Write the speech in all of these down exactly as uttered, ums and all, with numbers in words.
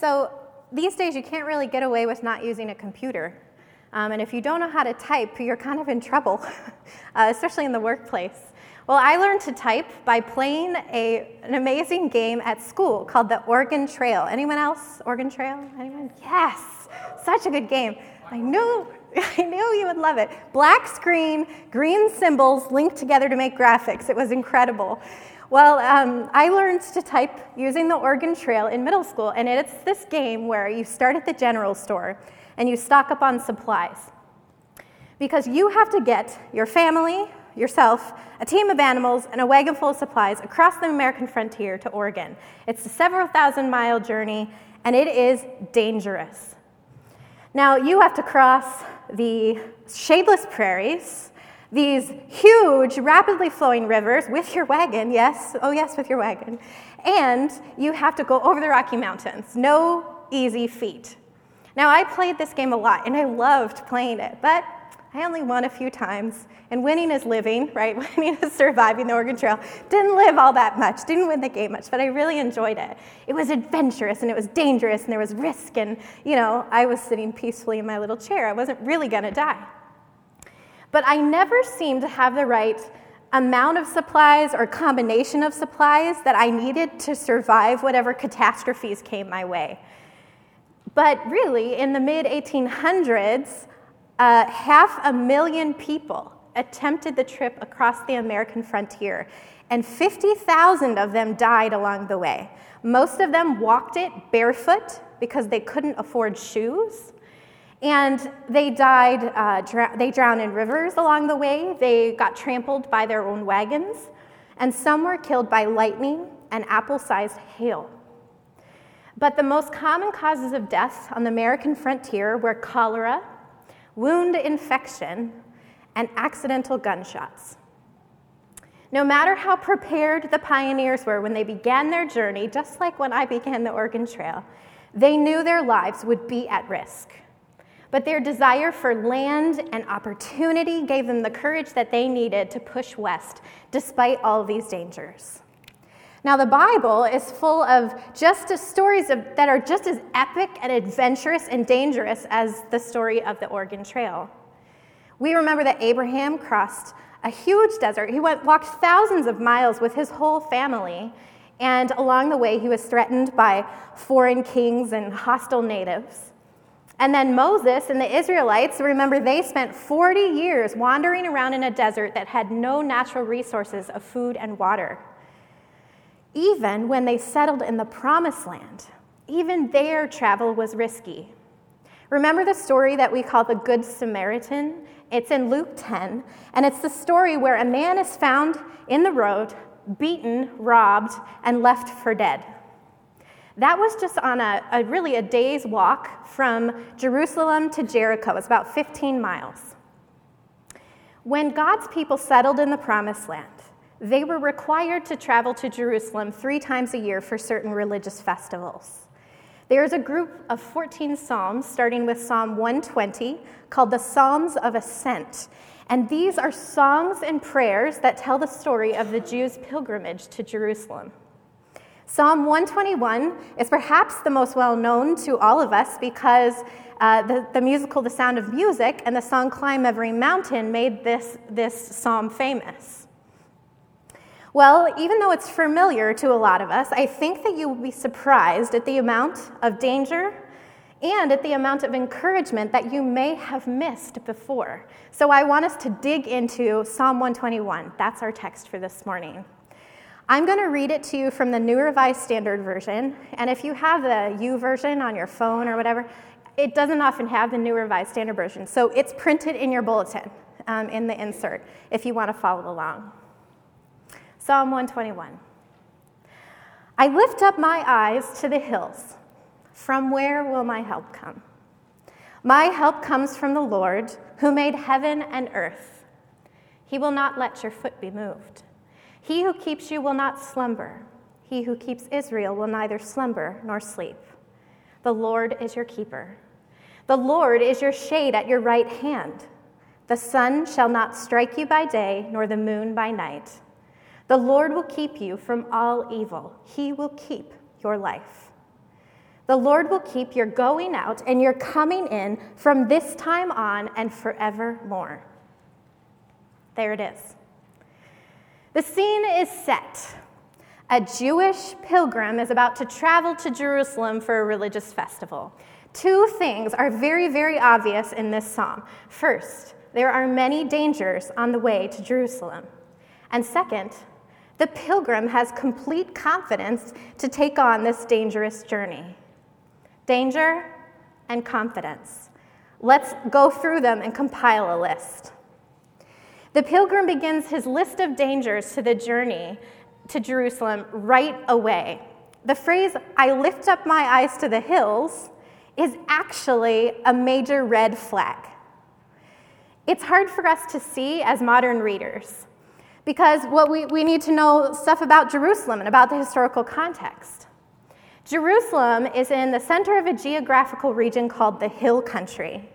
So these days, you can't really get away with not using a computer. Um, and if you don't know how to type, you're kind of in trouble, uh, especially in the workplace. Well, I learned to type by playing a, an amazing game at school called the Oregon Trail. Anyone else? Oregon Trail? Anyone? Yes. Such a good game. I knew, I knew you would love it. Black screen, green symbols linked together to make graphics. It was incredible. Well, um, I learned to type using the Oregon Trail in middle school, and it's this game where you start at the general store and you stock up on supplies. Because you have to get your family, yourself, a team of animals, and a wagon full of supplies across the American frontier to Oregon. It's a several thousand mile journey, and it is dangerous. Now, you have to cross the shadeless prairies, these huge, rapidly flowing rivers with your wagon, yes, oh yes, with your wagon, and you have to go over the Rocky Mountains. No easy feat. Now, I played this game a lot, and I loved playing it, but I only won a few times, and winning is living, right? Winning is surviving the Oregon Trail. Didn't live all that much, didn't win the game much, but I really enjoyed it. It was adventurous, and it was dangerous, and there was risk, and, you know, I was sitting peacefully in my little chair. I wasn't really going to die. But I never seemed to have the right amount of supplies or combination of supplies that I needed to survive whatever catastrophes came my way. But really, in the mid eighteen hundreds, uh, half a million people attempted the trip across the American frontier, and fifty thousand of them died along the way. Most of them walked it barefoot because they couldn't afford shoes. And they died, uh, dr- they drowned in rivers along the way, they got trampled by their own wagons, and some were killed by lightning and apple-sized hail. But the most common causes of death on the American frontier were cholera, wound infection, and accidental gunshots. No matter how prepared the pioneers were when they began their journey, just like when I began the Oregon Trail, they knew their lives would be at risk. But their desire for land and opportunity gave them the courage that they needed to push west, despite all these dangers. Now, the Bible is full of just as stories of, that are just as epic and adventurous and dangerous as the story of the Oregon Trail. We remember that Abraham crossed a huge desert. He went, walked thousands of miles with his whole family, and along the way he was threatened by foreign kings and hostile natives. And then Moses and the Israelites, remember, they spent forty years wandering around in a desert that had no natural resources of food and water. Even when they settled in the Promised Land, even their travel was risky. Remember the story that we call the Good Samaritan? It's in Luke ten, and it's the story where a man is found in the road, beaten, robbed, and left for dead. That was just on a, a really a day's walk from Jerusalem to Jericho. It's about fifteen miles. When God's people settled in the Promised Land, they were required to travel to Jerusalem three times a year for certain religious festivals. There's a group of fourteen psalms, starting with Psalm one twenty, called the Psalms of Ascent. And these are songs and prayers that tell the story of the Jews' pilgrimage to Jerusalem. Psalm one twenty-one is perhaps the most well-known to all of us because uh, the, the musical The Sound of Music and the song Climb Every Mountain made this, this psalm famous. Well, even though it's familiar to a lot of us, I think that you will be surprised at the amount of danger and at the amount of encouragement that you may have missed before. So I want us to dig into Psalm one twenty-one. That's our text for this morning. I'm going to read it to you from the New Revised Standard Version, and if you have the U version on your phone or whatever, it doesn't often have the New Revised Standard Version, so it's printed in your bulletin um, in the insert if you want to follow along. Psalm one twenty-one. I lift up my eyes to the hills. From where will my help come? My help comes from the Lord, who made heaven and earth. He will not let your foot be moved. He who keeps you will not slumber. He who keeps Israel will neither slumber nor sleep. The Lord is your keeper. The Lord is your shade at your right hand. The sun shall not strike you by day, nor the moon by night. The Lord will keep you from all evil. He will keep your life. The Lord will keep your going out and your coming in from this time on and forevermore. There it is. The scene is set. A Jewish pilgrim is about to travel to Jerusalem for a religious festival. Two things are very, very obvious in this psalm. First, there are many dangers on the way to Jerusalem. And second, the pilgrim has complete confidence to take on this dangerous journey. Danger and confidence. Let's go through them and compile a list. The pilgrim begins his list of dangers to the journey to Jerusalem right away. The phrase, "I lift up my eyes to the hills," is actually a major red flag. It's hard for us to see as modern readers because what we, we need to know stuff about Jerusalem and about the historical context. Jerusalem is in the center of a geographical region called the Hill Country.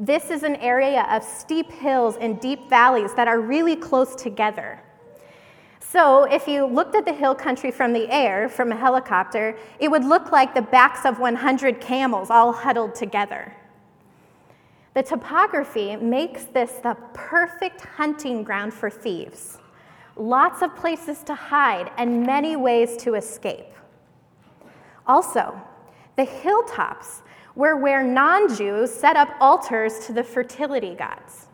This is an area of steep hills and deep valleys that are really close together. So if you looked at the Hill Country from the air, from a helicopter, it would look like the backs of one hundred camels all huddled together. The topography makes this the perfect hunting ground for thieves. Lots of places to hide and many ways to escape. Also, the hilltops were where non-Jews set up altars to the fertility gods.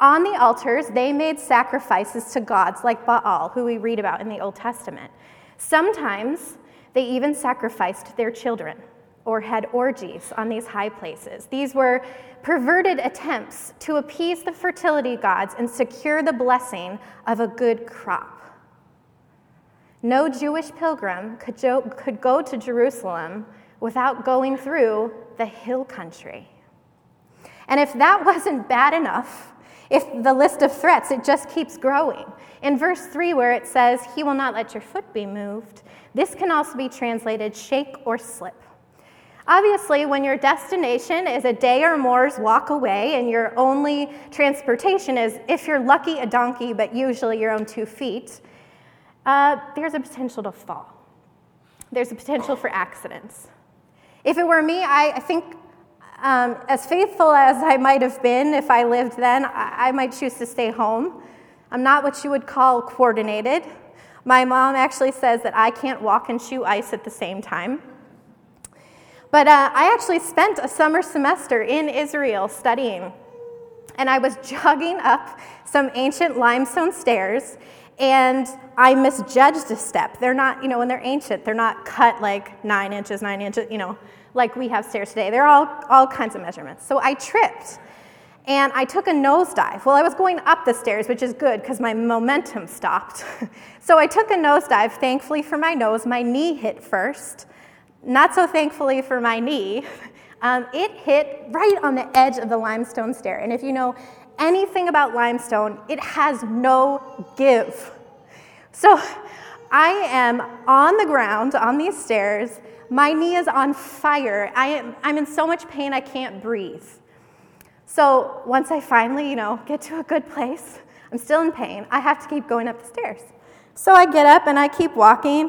On the altars, they made sacrifices to gods like Baal, who we read about in the Old Testament. Sometimes they even sacrificed their children or had orgies on these high places. These were perverted attempts to appease the fertility gods and secure the blessing of a good crop. No Jewish pilgrim could could go to Jerusalem without going through the Hill Country. And if that wasn't bad enough, if the list of threats, it just keeps growing. In verse three, where it says, "He will not let your foot be moved," this can also be translated shake or slip. Obviously, when your destination is a day or more's walk away and your only transportation is, if you're lucky, a donkey, but usually your own two feet, uh, there's a potential to fall. There's a potential for accidents. If it were me, I, I think Um, as faithful as I might have been if I lived then, I, I might choose to stay home. I'm not what you would call coordinated. My mom actually says that I can't walk and chew ice at the same time. But uh, I actually spent a summer semester in Israel studying, and I was jogging up some ancient limestone stairs, and I misjudged a step. They're not, you know, when they're ancient, they're not cut like nine inches, nine inches, you know, like we have stairs today. They're all, all kinds of measurements. So I tripped, and I took a nosedive. Well, I was going up the stairs, which is good because my momentum stopped. So I took a nosedive. Thankfully for my nose, my knee hit first. Not so thankfully for my knee. Um, it hit right on the edge of the limestone stair. And if you know anything about limestone, it has no give. So I am on the ground on these stairs. My knee is on fire. I am, I'm in so much pain I can't breathe. So once I finally, you know, get to a good place, I'm still in pain. I have to keep going up the stairs. So I get up and I keep walking,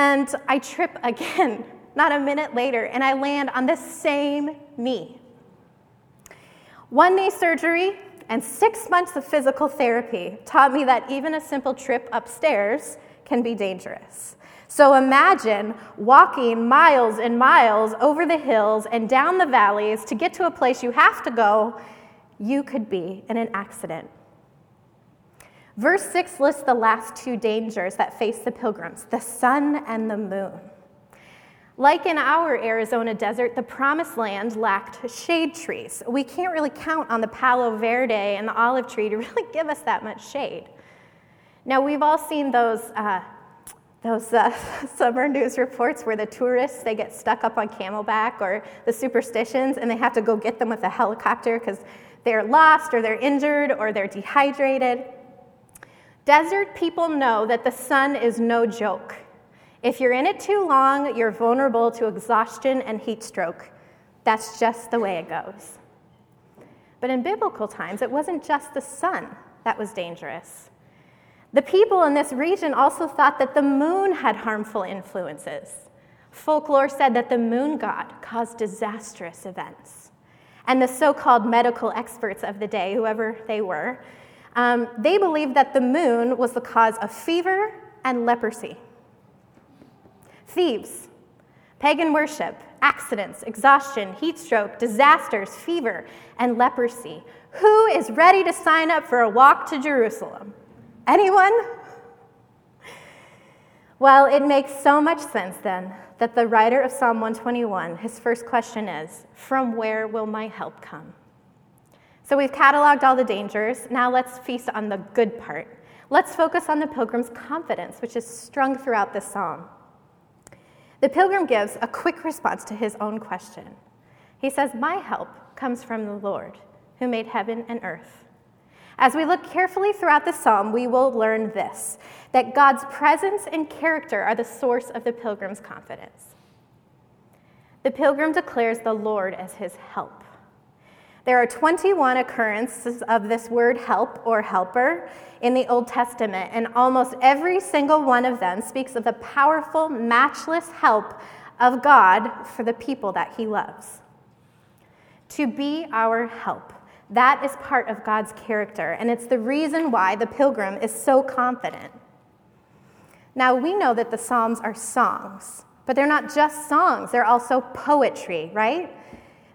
and I trip again, not a minute later, and I land on the same knee. One knee surgery and six months of physical therapy taught me that even a simple trip upstairs can be dangerous. So imagine walking miles and miles over the hills and down the valleys to get to a place you have to go. You could be in an accident. Verse six lists the last two dangers that face the pilgrims, the sun and the moon. Like in our Arizona desert, the Promised Land lacked shade trees. We can't really count on the Palo Verde and the olive tree to really give us that much shade. Now, we've all seen those uh, those uh, summer news reports where the tourists, they get stuck up on Camelback, or the Superstitions, and they have to go get them with a helicopter because they're lost or they're injured or they're dehydrated. Desert people know that the sun is no joke. If you're in it too long, you're vulnerable to exhaustion and heat stroke. That's just the way it goes. But in biblical times, it wasn't just the sun that was dangerous. The people in this region also thought that the moon had harmful influences. Folklore said that the moon god caused disastrous events. And the so-called medical experts of the day, whoever they were, um, they believed that the moon was the cause of fever and leprosy. Thieves, pagan worship, accidents, exhaustion, heat stroke, disasters, fever, and leprosy. Who is ready to sign up for a walk to Jerusalem? Anyone? Well, it makes so much sense then that the writer of Psalm one twenty-one, his first question is, from where will my help come? So we've cataloged all the dangers. Now let's feast on the good part. Let's focus on the pilgrim's confidence, which is strung throughout this psalm. The pilgrim gives a quick response to his own question. He says, my help comes from the Lord, who made heaven and earth. As we look carefully throughout the psalm, we will learn this, that God's presence and character are the source of the pilgrim's confidence. The pilgrim declares the Lord as his help. There are twenty-one occurrences of this word help or helper in the Old Testament, and almost every single one of them speaks of the powerful, matchless help of God for the people that he loves. To be our help. That is part of God's character, and it's the reason why the pilgrim is so confident. Now, we know that the Psalms are songs, but they're not just songs. They're also poetry, right?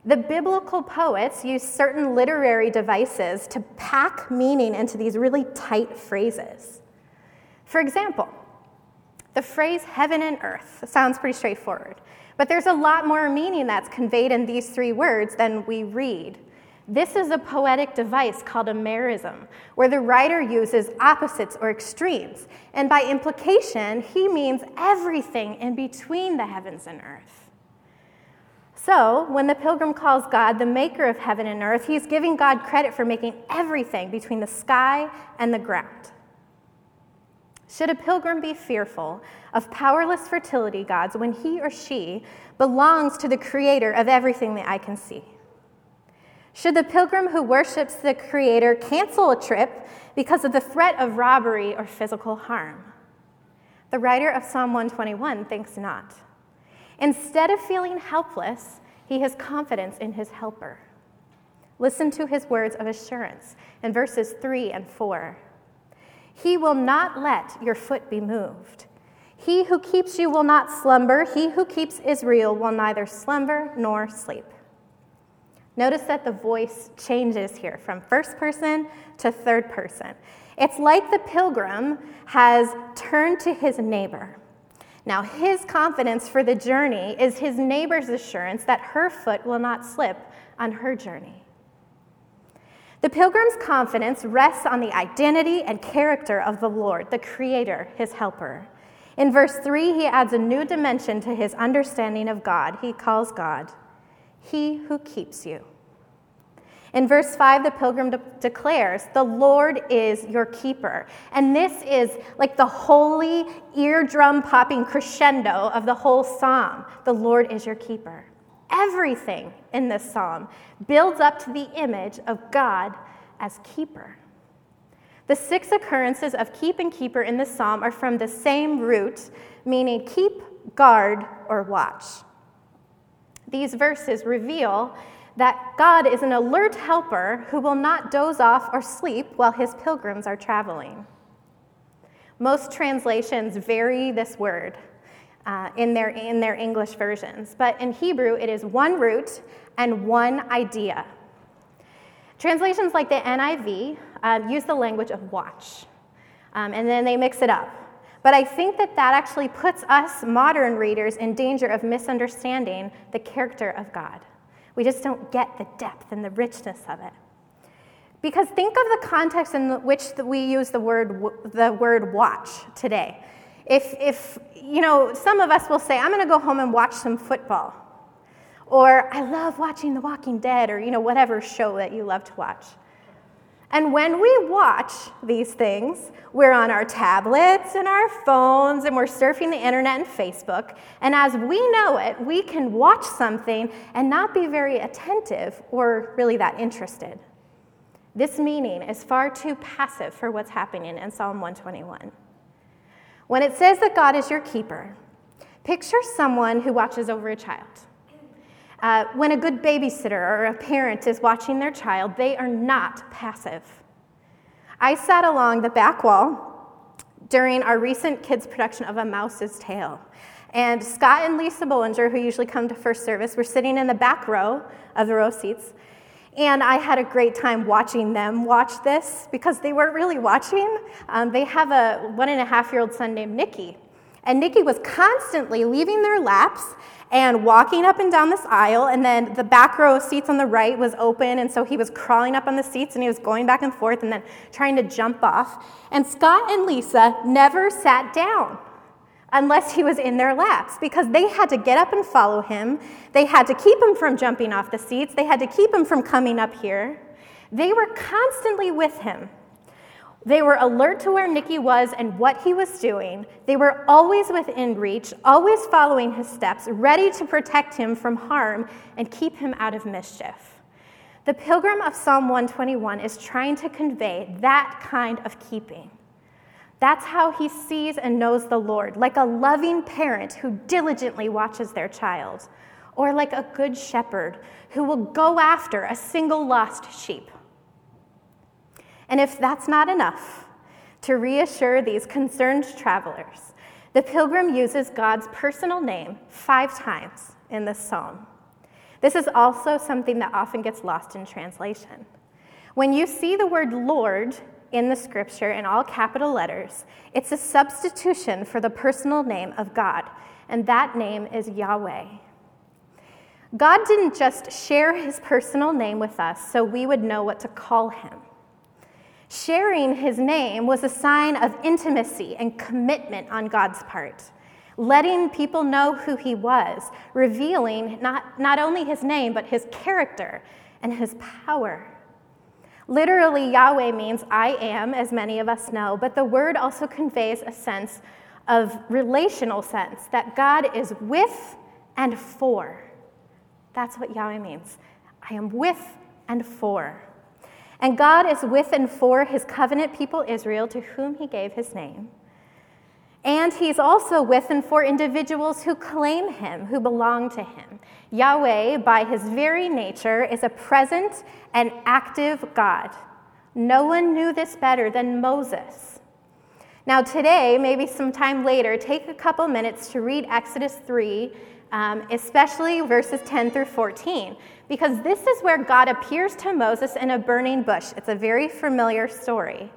The biblical poets used certain literary devices to pack meaning into these really tight phrases. For example, the phrase heaven and earth sounds pretty straightforward, but there's a lot more meaning that's conveyed in these three words than we read. This is a poetic device called a merism, where the writer uses opposites or extremes, and by implication, he means everything in between the heavens and earth. So, when the pilgrim calls God the maker of heaven and earth, he's giving God credit for making everything between the sky and the ground. Should a pilgrim be fearful of powerless fertility gods when he or she belongs to the creator of everything the eye can see? Should the pilgrim who worships the Creator cancel a trip because of the threat of robbery or physical harm? The writer of Psalm one twenty-one thinks not. Instead of feeling helpless, he has confidence in his helper. Listen to his words of assurance in verses three and four. He will not let your foot be moved. He who keeps you will not slumber. He who keeps Israel will neither slumber nor sleep. Notice that the voice changes here from first person to third person. It's like the pilgrim has turned to his neighbor. Now, his confidence for the journey is his neighbor's assurance that her foot will not slip on her journey. The pilgrim's confidence rests on the identity and character of the Lord, the Creator, his helper. In verse three, he adds a new dimension to his understanding of God. He calls God He who keeps you. In verse five, the pilgrim de- declares, the Lord is your keeper. And this is like the holy, eardrum-popping crescendo of the whole psalm. The Lord is your keeper. Everything in this psalm builds up to the image of God as keeper. The six occurrences of keep and keeper in this psalm are from the same root, meaning keep, guard, or watch. These verses reveal that God is an alert helper who will not doze off or sleep while his pilgrims are traveling. Most translations vary this word uh, in their, in their English versions, but in Hebrew it is one root and one idea. Translations like the N I V um, use the language of watch, um, and then they mix it up. But I think that that actually puts us modern readers in danger of misunderstanding the character of God. We just don't get the depth and the richness of it. Because think of the context in which we use the word the word watch today. If, if you know, some of us will say, I'm gonna go home and watch some football. Or I love watching The Walking Dead, or you know, whatever show that you love to watch. And when we watch these things, we're on our tablets and our phones, and we're surfing the internet and Facebook. And as we know it, we can watch something and not be very attentive or really that interested. This meaning is far too passive for what's happening in Psalm one twenty-one. When it says that God is your keeper, Picture someone who watches over a child. Uh, when a good babysitter or a parent is watching their child, they are not passive. I sat along the back wall during our recent kids' production of A Mouse's Tale. And Scott and Lisa Bollinger, who usually come to first service, were sitting in the back row of the row seats. And I had a great time watching them watch this because they weren't really watching. Um, they have a one and a half year old son named Nicky. And Nicky was constantly leaving their laps and walking up and down this aisle. And then the back row of seats on the right was open. And so he was crawling up on the seats and he was going back and forth and then trying to jump off. And Scott and Lisa never sat down unless he was in their laps, because they had to get up and follow him. They had to keep him from jumping off the seats. They had to keep him from coming up here. They were constantly with him. They were alert to where Nicky was and what he was doing. They were always within reach, always following his steps, ready to protect him from harm and keep him out of mischief. The pilgrim of Psalm one twenty-one is trying to convey that kind of keeping. That's how he sees and knows the Lord, like a loving parent who diligently watches their child, or like a good shepherd who will go after a single lost sheep. And if that's not enough to reassure these concerned travelers, the pilgrim uses God's personal name five times in this psalm. This is also something that often gets lost in translation. When you see the word Lord in the scripture in all capital letters, it's a substitution for the personal name of God, and that name is Yahweh. God didn't just share his personal name with us so we would know what to call him. Sharing his name was a sign of intimacy and commitment on God's part, letting people know who he was, revealing not, not only his name, but his character and his power. Literally, Yahweh means I am, as many of us know, but the word also conveys a sense of relational sense, that God is with and for. That's what Yahweh means. I am with and for. And God is with and for his covenant people Israel, to whom he gave his name. And he's also with and for individuals who claim him, who belong to him. Yahweh, by his very nature, is a present and active God. No one knew this better than Moses. Now today, maybe sometime later, take a couple minutes to read Exodus three, um, especially verses ten through fourteen, because this is where God appears to Moses in a burning bush. It's a very familiar story.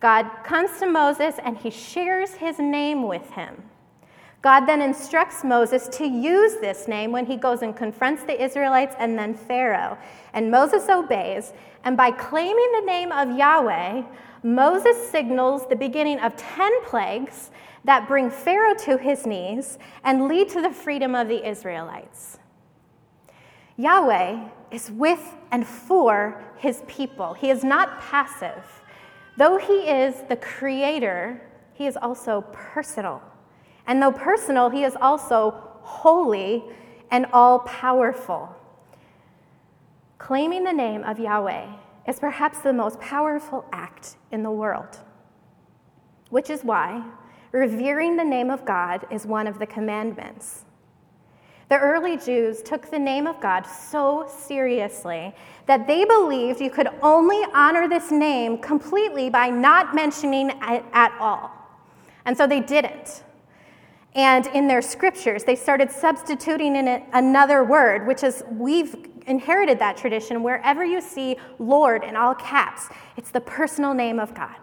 God comes to Moses and he shares his name with him. God then instructs Moses to use this name when he goes and confronts the Israelites and then Pharaoh. And Moses obeys, and by claiming the name of Yahweh, Moses signals the beginning of ten plagues that bring Pharaoh to his knees and lead to the freedom of the Israelites. Yahweh is with and for his people. He is not passive. Though he is the creator, he is also personal. And though personal, he is also holy and all-powerful. Claiming the name of Yahweh is perhaps the most powerful act in the world, which is why revering the name of God is one of the commandments. The early Jews took the name of God so seriously that they believed you could only honor this name completely by not mentioning it at all. And so they didn't. And in their scriptures, they started substituting in it another word, which is, we've inherited that tradition. Wherever you see Lord in all caps, it's the personal name of God.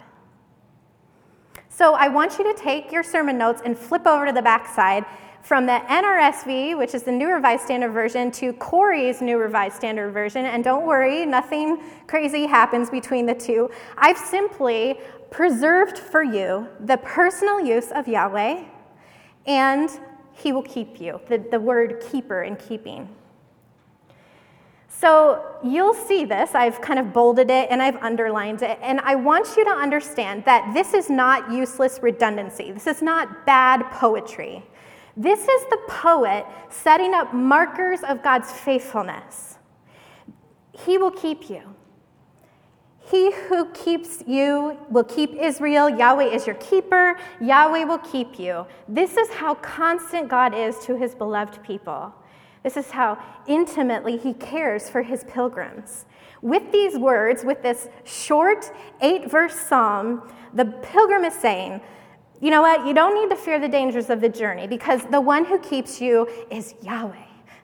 So I want you to take your sermon notes and flip over to the backside from the N R S V, which is the New Revised Standard Version, to Corey's New Revised Standard Version. And don't worry, nothing crazy happens between the two. I've simply preserved for you the personal use of Yahweh and he will keep you, the, the word keeper and keeping. So you'll see this. I've kind of bolded it and I've underlined it. And I want you to understand that this is not useless redundancy. This is not bad poetry. This is the poet setting up markers of God's faithfulness. He will keep you. He who keeps you will keep Israel. Yahweh is your keeper. Yahweh will keep you. This is how constant God is to his beloved people. This is how intimately he cares for his pilgrims. With these words, with this short eight-verse psalm, the pilgrim is saying, you know what? You don't need to fear the dangers of the journey because the one who keeps you is Yahweh,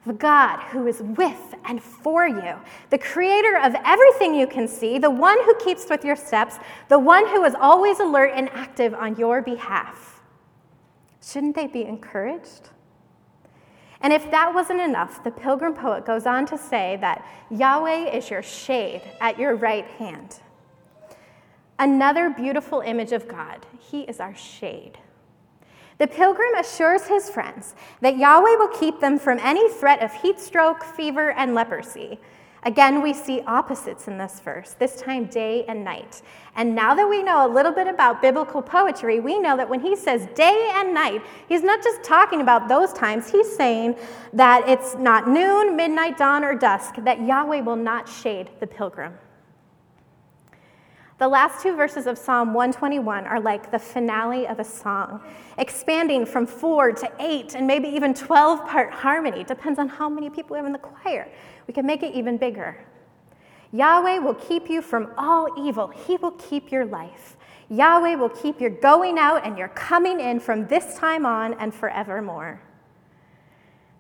the God who is with and for you, the creator of everything you can see, the one who keeps with your steps, the one who is always alert and active on your behalf. Shouldn't they be encouraged? And if that wasn't enough, the pilgrim poet goes on to say that Yahweh is your shade at your right hand. Another beautiful image of God. He is our shade. The pilgrim assures his friends that Yahweh will keep them from any threat of heat stroke, fever, and leprosy. Again, we see opposites in this verse, this time day and night. And now that we know a little bit about biblical poetry, we know that when he says day and night, he's not just talking about those times. He's saying that it's not noon, midnight, dawn, or dusk, that Yahweh will not shade the pilgrim. The last two verses of Psalm one twenty-one are like the finale of a song, expanding from four to eight and maybe even twelve-part harmony. Depends on how many people we have in the choir. We can make it even bigger. Yahweh will keep you from all evil. He will keep your life. Yahweh will keep your going out and your coming in from this time on and forevermore.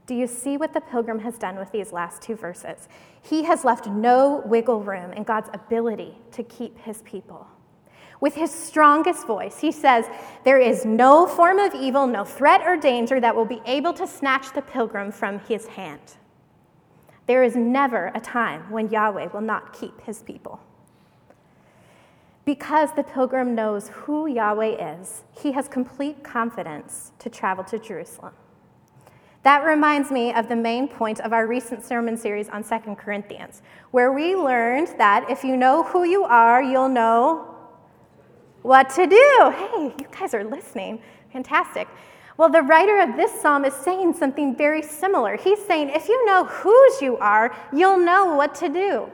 Do you see what the pilgrim has done with these last two verses? He has left no wiggle room in God's ability to keep his people. With his strongest voice, he says, there is no form of evil, no threat or danger that will be able to snatch the pilgrim from his hand. There is never a time when Yahweh will not keep his people. Because the pilgrim knows who Yahweh is, he has complete confidence to travel to Jerusalem. That reminds me of the main point of our recent sermon series on Second Corinthians, where we learned that if you know who you are, you'll know what to do. Hey, you guys are listening. Fantastic. Well, the writer of this psalm is saying something very similar. He's saying, if you know whose you are, you'll know what to do.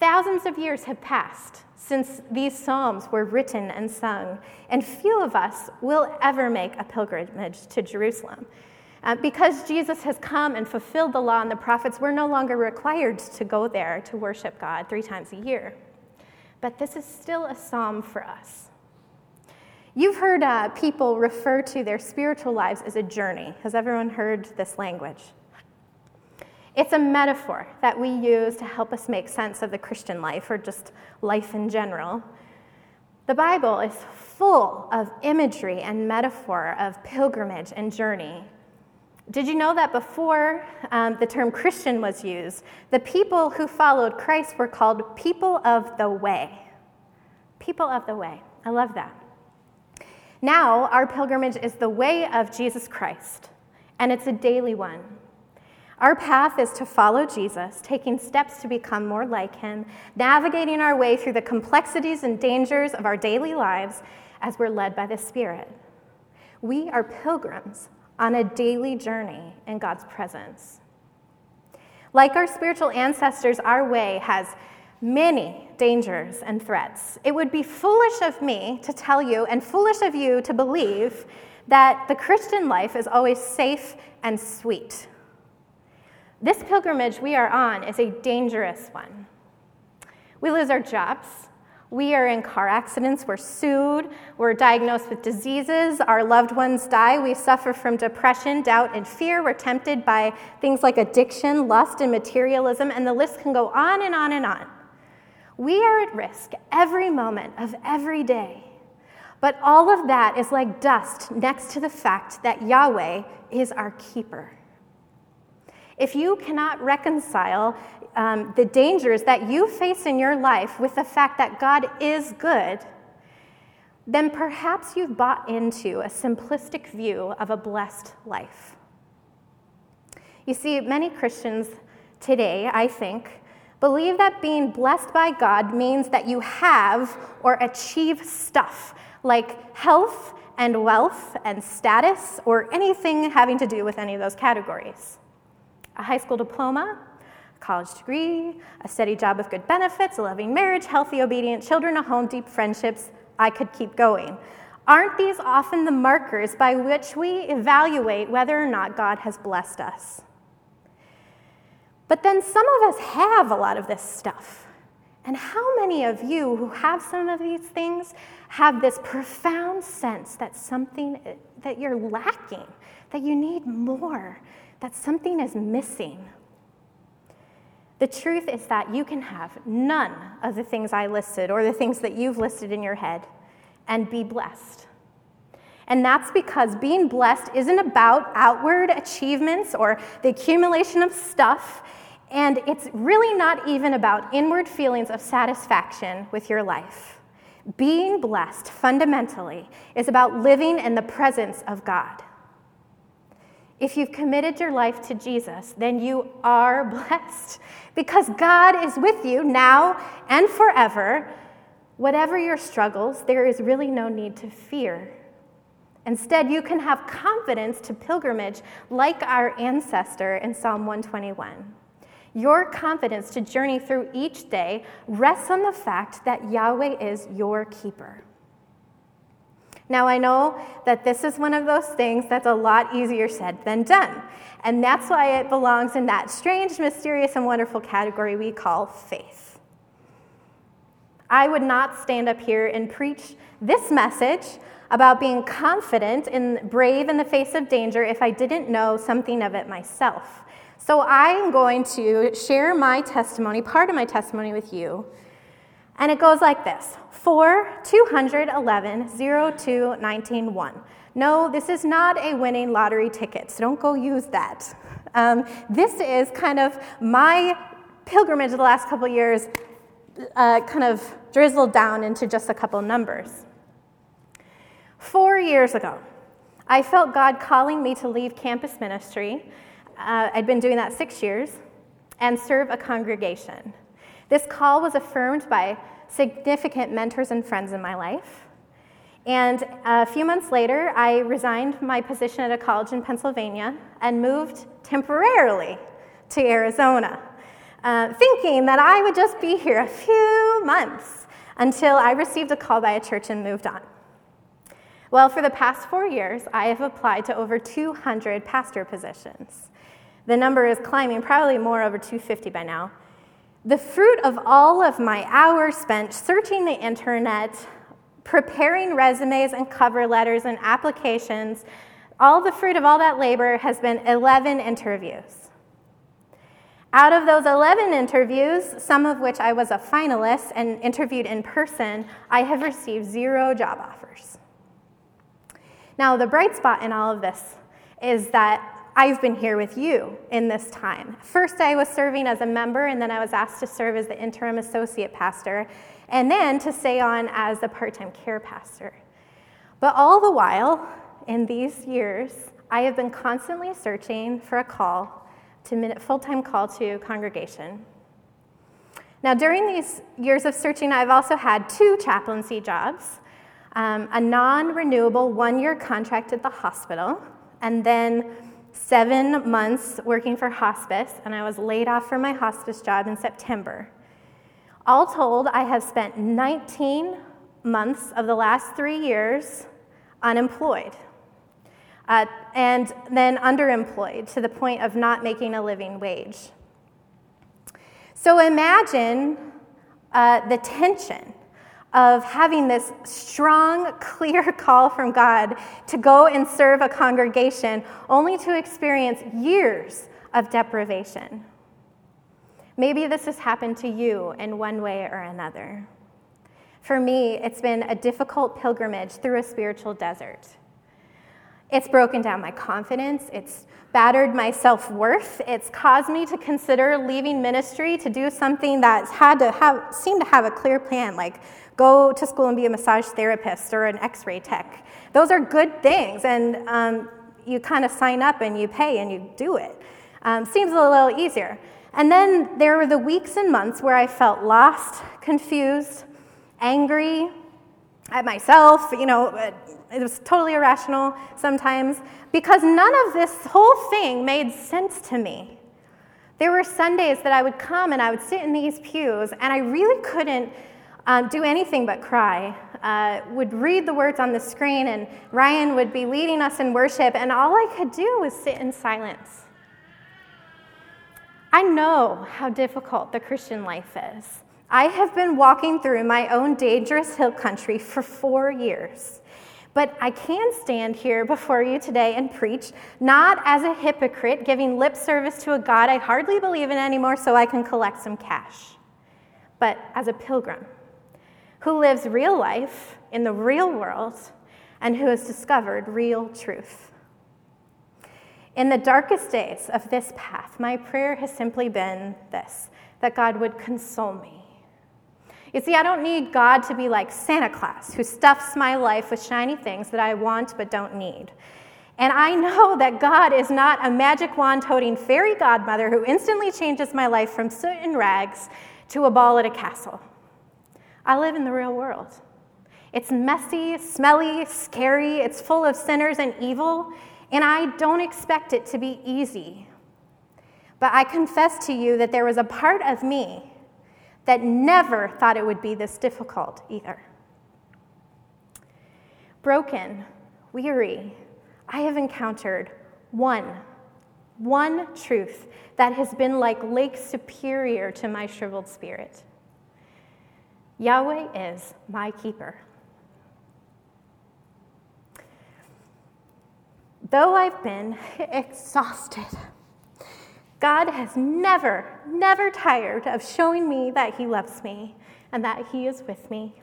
Thousands of years have passed since these psalms were written and sung, and few of us will ever make a pilgrimage to Jerusalem. Uh, because Jesus has come and fulfilled the law and the prophets, we're no longer required to go there to worship God three times a year. But this is still a psalm for us. You've heard uh, people refer to their spiritual lives as a journey. Has everyone heard this language? It's a metaphor that we use to help us make sense of the Christian life or just life in general. The Bible is full of imagery and metaphor of pilgrimage and journey. Did you know that before um, the term Christian was used, the people who followed Christ were called people of the way? People of the way. I love that. Now our pilgrimage is the way of Jesus Christ, and it's a daily one. Our path is to follow Jesus, taking steps to become more like him, navigating our way through the complexities and dangers of our daily lives as we're led by the Spirit. We are pilgrims on a daily journey in God's presence. Like our spiritual ancestors, our way has many dangers and threats. It would be foolish of me to tell you and foolish of you to believe that the Christian life is always safe and sweet. This pilgrimage we are on is a dangerous one. We lose our jobs. We are in car accidents. We're sued. We're diagnosed with diseases. Our loved ones die. We suffer from depression, doubt, and fear. We're tempted by things like addiction, lust, and materialism, and the list can go on and on and on. We are at risk every moment of every day. But all of that is like dust next to the fact that Yahweh is our keeper. If you cannot reconcile um, the dangers that you face in your life with the fact that God is good, then perhaps you've bought into a simplistic view of a blessed life. You see, many Christians today, I think, believe that being blessed by God means that you have or achieve stuff like health and wealth and status or anything having to do with any of those categories. A high school diploma, a college degree, a steady job with good benefits, a loving marriage, healthy, obedient children, a home, deep friendships. I could keep going. Aren't these often the markers by which we evaluate whether or not God has blessed us? But then some of us have a lot of this stuff. And how many of you who have some of these things have this profound sense that something, that you're lacking, that you need more, that something is missing? The truth is that you can have none of the things I listed or the things that you've listed in your head and be blessed. And that's because being blessed isn't about outward achievements or the accumulation of stuff, and it's really not even about inward feelings of satisfaction with your life. Being blessed, fundamentally, is about living in the presence of God. If you've committed your life to Jesus, then you are blessed because God is with you now and forever. Whatever your struggles, there is really no need to fear. Instead, you can have confidence to pilgrimage like our ancestor in Psalm one twenty-one. Your confidence to journey through each day rests on the fact that Yahweh is your keeper. Now, I know that this is one of those things that's a lot easier said than done, and that's why it belongs in that strange, mysterious, and wonderful category we call faith. I would not stand up here and preach this message about being confident and brave in the face of danger if I didn't know something of it myself. So I'm going to share my testimony, part of my testimony with you, and it goes like this. four two eleven oh two nineteen one. No, this is not a winning lottery ticket, so don't go use that. Um, this is kind of my pilgrimage the last couple years, Uh, kind of drizzled down into just a couple numbers. Four years ago, I felt God calling me to leave campus ministry. Uh, I'd been doing that six years, and serve a congregation. This call was affirmed by significant mentors and friends in my life. And a few months later, I resigned my position at a college in Pennsylvania and moved temporarily to Arizona. Uh, thinking that I would just be here a few months until I received a call by a church and moved on. Well, for the past four years, I have applied to over two hundred pastor positions. The number is climbing, probably more, over two hundred fifty by now. The fruit of all of my hours spent searching the internet, preparing resumes and cover letters and applications, all the fruit of all that labor has been eleven interviews. Out of those eleven interviews, some of which I was a finalist and interviewed in person, I have received zero job offers. Now, the bright spot in all of this is that I've been here with you in this time. First, I was serving as a member, and then I was asked to serve as the interim associate pastor, and then to stay on as the part-time care pastor. But all the while, in these years, I have been constantly searching for a call to full-time call to congregation. Now, during these years of searching, I've also had two chaplaincy jobs, um, a non-renewable one-year contract at the hospital, and then seven months working for hospice, and I was laid off from my hospice job in September. All told, I have spent nineteen months of the last three years unemployed. Uh, and then underemployed to the point of not making a living wage. So imagine uh, the tension of having this strong, clear call from God to go and serve a congregation only to experience years of deprivation. Maybe this has happened to you in one way or another. For me, it's been a difficult pilgrimage through a spiritual desert. It's broken down my confidence, it's battered my self-worth, it's caused me to consider leaving ministry to do something that's had to have, seemed to have a clear plan, like go to school and be a massage therapist or an x-ray tech. Those are good things, and um, you kind of sign up and you pay and you do it. Um, seems a little easier. And then there were the weeks and months where I felt lost, confused, angry at myself, you know, it was totally irrational sometimes, because none of this whole thing made sense to me. There were Sundays that I would come and I would sit in these pews, and I really couldn't um, do anything but cry. Uh, would read the words on the screen, and Ryan would be leading us in worship, and all I could do was sit in silence. I know how difficult the Christian life is. I have been walking through my own dangerous hill country for four years. But I can stand here before you today and preach, not as a hypocrite, giving lip service to a God I hardly believe in anymore so I can collect some cash, but as a pilgrim who lives real life in the real world and who has discovered real truth. In the darkest days of this path, my prayer has simply been this, that God would console me. You see, I don't need God to be like Santa Claus, who stuffs my life with shiny things that I want but don't need. And I know that God is not a magic wand-toting fairy godmother who instantly changes my life from soot and rags to a ball at a castle. I live in the real world. It's messy, smelly, scary, it's full of sinners and evil, and I don't expect it to be easy. But I confess to you that there was a part of me that never thought it would be this difficult either. Broken, weary, I have encountered one, one truth that has been like Lake Superior to my shriveled spirit. Yahweh is my keeper. Though I've been exhausted, God has never, never tired of showing me that he loves me and that he is with me.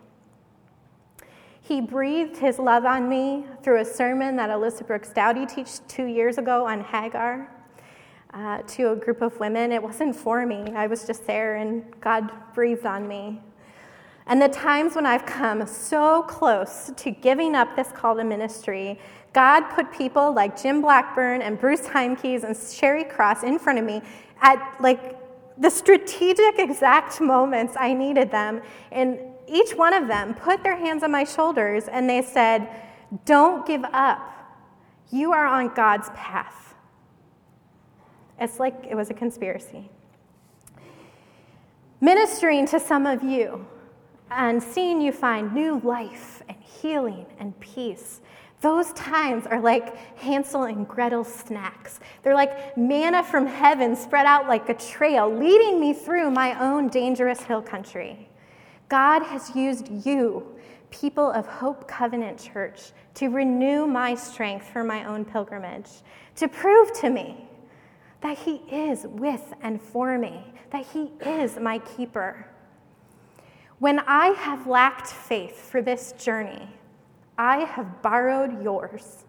He breathed his love on me through a sermon that Alyssa Brooks Dowdy taught two years ago on Hagar uh, to a group of women. It wasn't for me. I was just there, and God breathed on me. And the times when I've come so close to giving up this call to ministry, God put people like Jim Blackburn and Bruce Heimkes and Sherry Cross in front of me at like the strategic exact moments I needed them. And each one of them put their hands on my shoulders and they said, "Don't give up. You are on God's path." It's like it was a conspiracy. Ministering to some of you and seeing you find new life and healing and peace, those times are like Hansel and Gretel snacks. They're like manna from heaven spread out like a trail, leading me through my own dangerous hill country. God has used you, people of Hope Covenant Church, to renew my strength for my own pilgrimage, to prove to me that he is with and for me, that he is my keeper. When I have lacked faith for this journey, I have borrowed yours.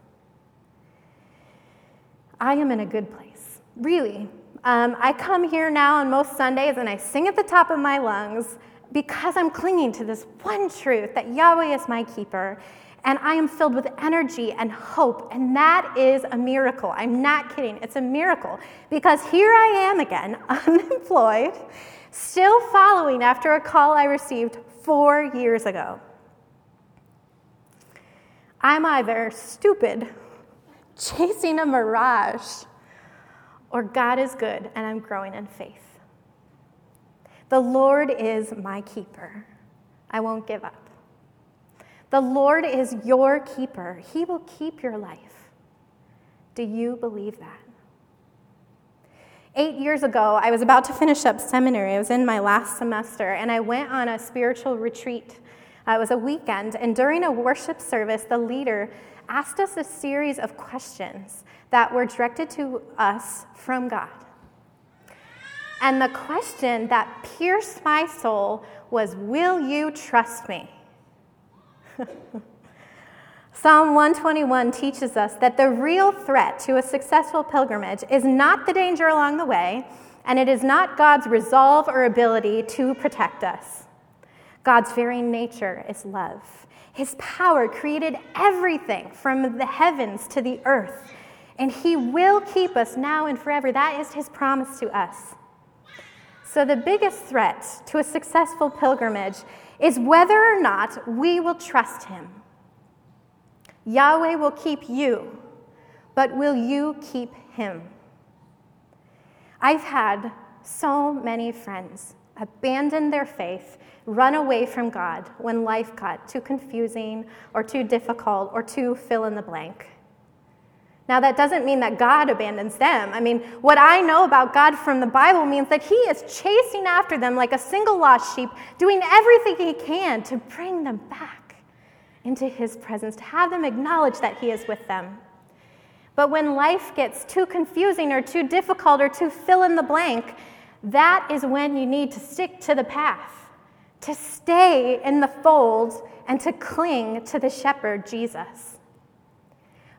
I am in a good place, really. Um, I come here now on most Sundays and I sing at the top of my lungs because I'm clinging to this one truth that Yahweh is my keeper, and I am filled with energy and hope, and that is a miracle. I'm not kidding, it's a miracle, because here I am again, unemployed, still following after a call I received four years ago. I'm either stupid, chasing a mirage, or God is good and I'm growing in faith. The Lord is my keeper. I won't give up. The Lord is your keeper. He will keep your life. Do you believe that? Eight years ago, I was about to finish up seminary. I was in my last semester, and I went on a spiritual retreat. Uh, it was a weekend, and during a worship service, the leader asked us a series of questions that were directed to us from God. And the question that pierced my soul was, "Will you trust me?" Psalm one twenty-one teaches us that the real threat to a successful pilgrimage is not the danger along the way, and it is not God's resolve or ability to protect us. God's very nature is love. His power created everything from the heavens to the earth, and he will keep us now and forever. That is his promise to us. So the biggest threat to a successful pilgrimage is whether or not we will trust him. Yahweh will keep you, but will you keep him? I've had so many friends abandon their faith, run away from God when life got too confusing or too difficult or too fill in the blank. Now, that doesn't mean that God abandons them. I mean, what I know about God from the Bible means that he is chasing after them like a single lost sheep, doing everything he can to bring them back into his presence, to have them acknowledge that he is with them. But when life gets too confusing or too difficult or too fill in the blank, that is when you need to stick to the path, to stay in the fold, and to cling to the shepherd, Jesus.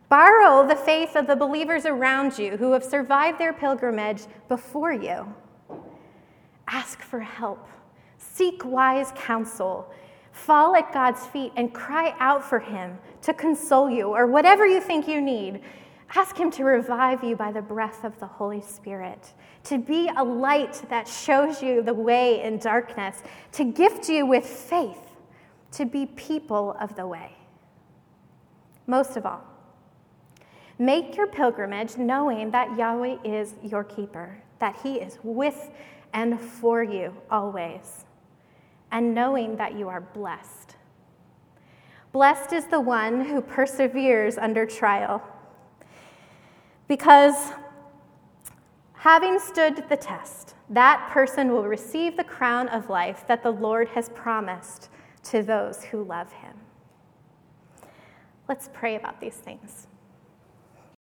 Borrow the faith of the believers around you who have survived their pilgrimage before you. Ask for help. Seek wise counsel. Fall at God's feet and cry out for him to console you, or whatever you think you need. Ask him to revive you by the breath of the Holy Spirit, to be a light that shows you the way in darkness, to gift you with faith, to be people of the way. Most of all, make your pilgrimage knowing that Yahweh is your keeper, that he is with and for you always, and knowing that you are blessed. Blessed is the one who perseveres under trial, because having stood the test, that person will receive the crown of life that the Lord has promised to those who love him. Let's pray about these things.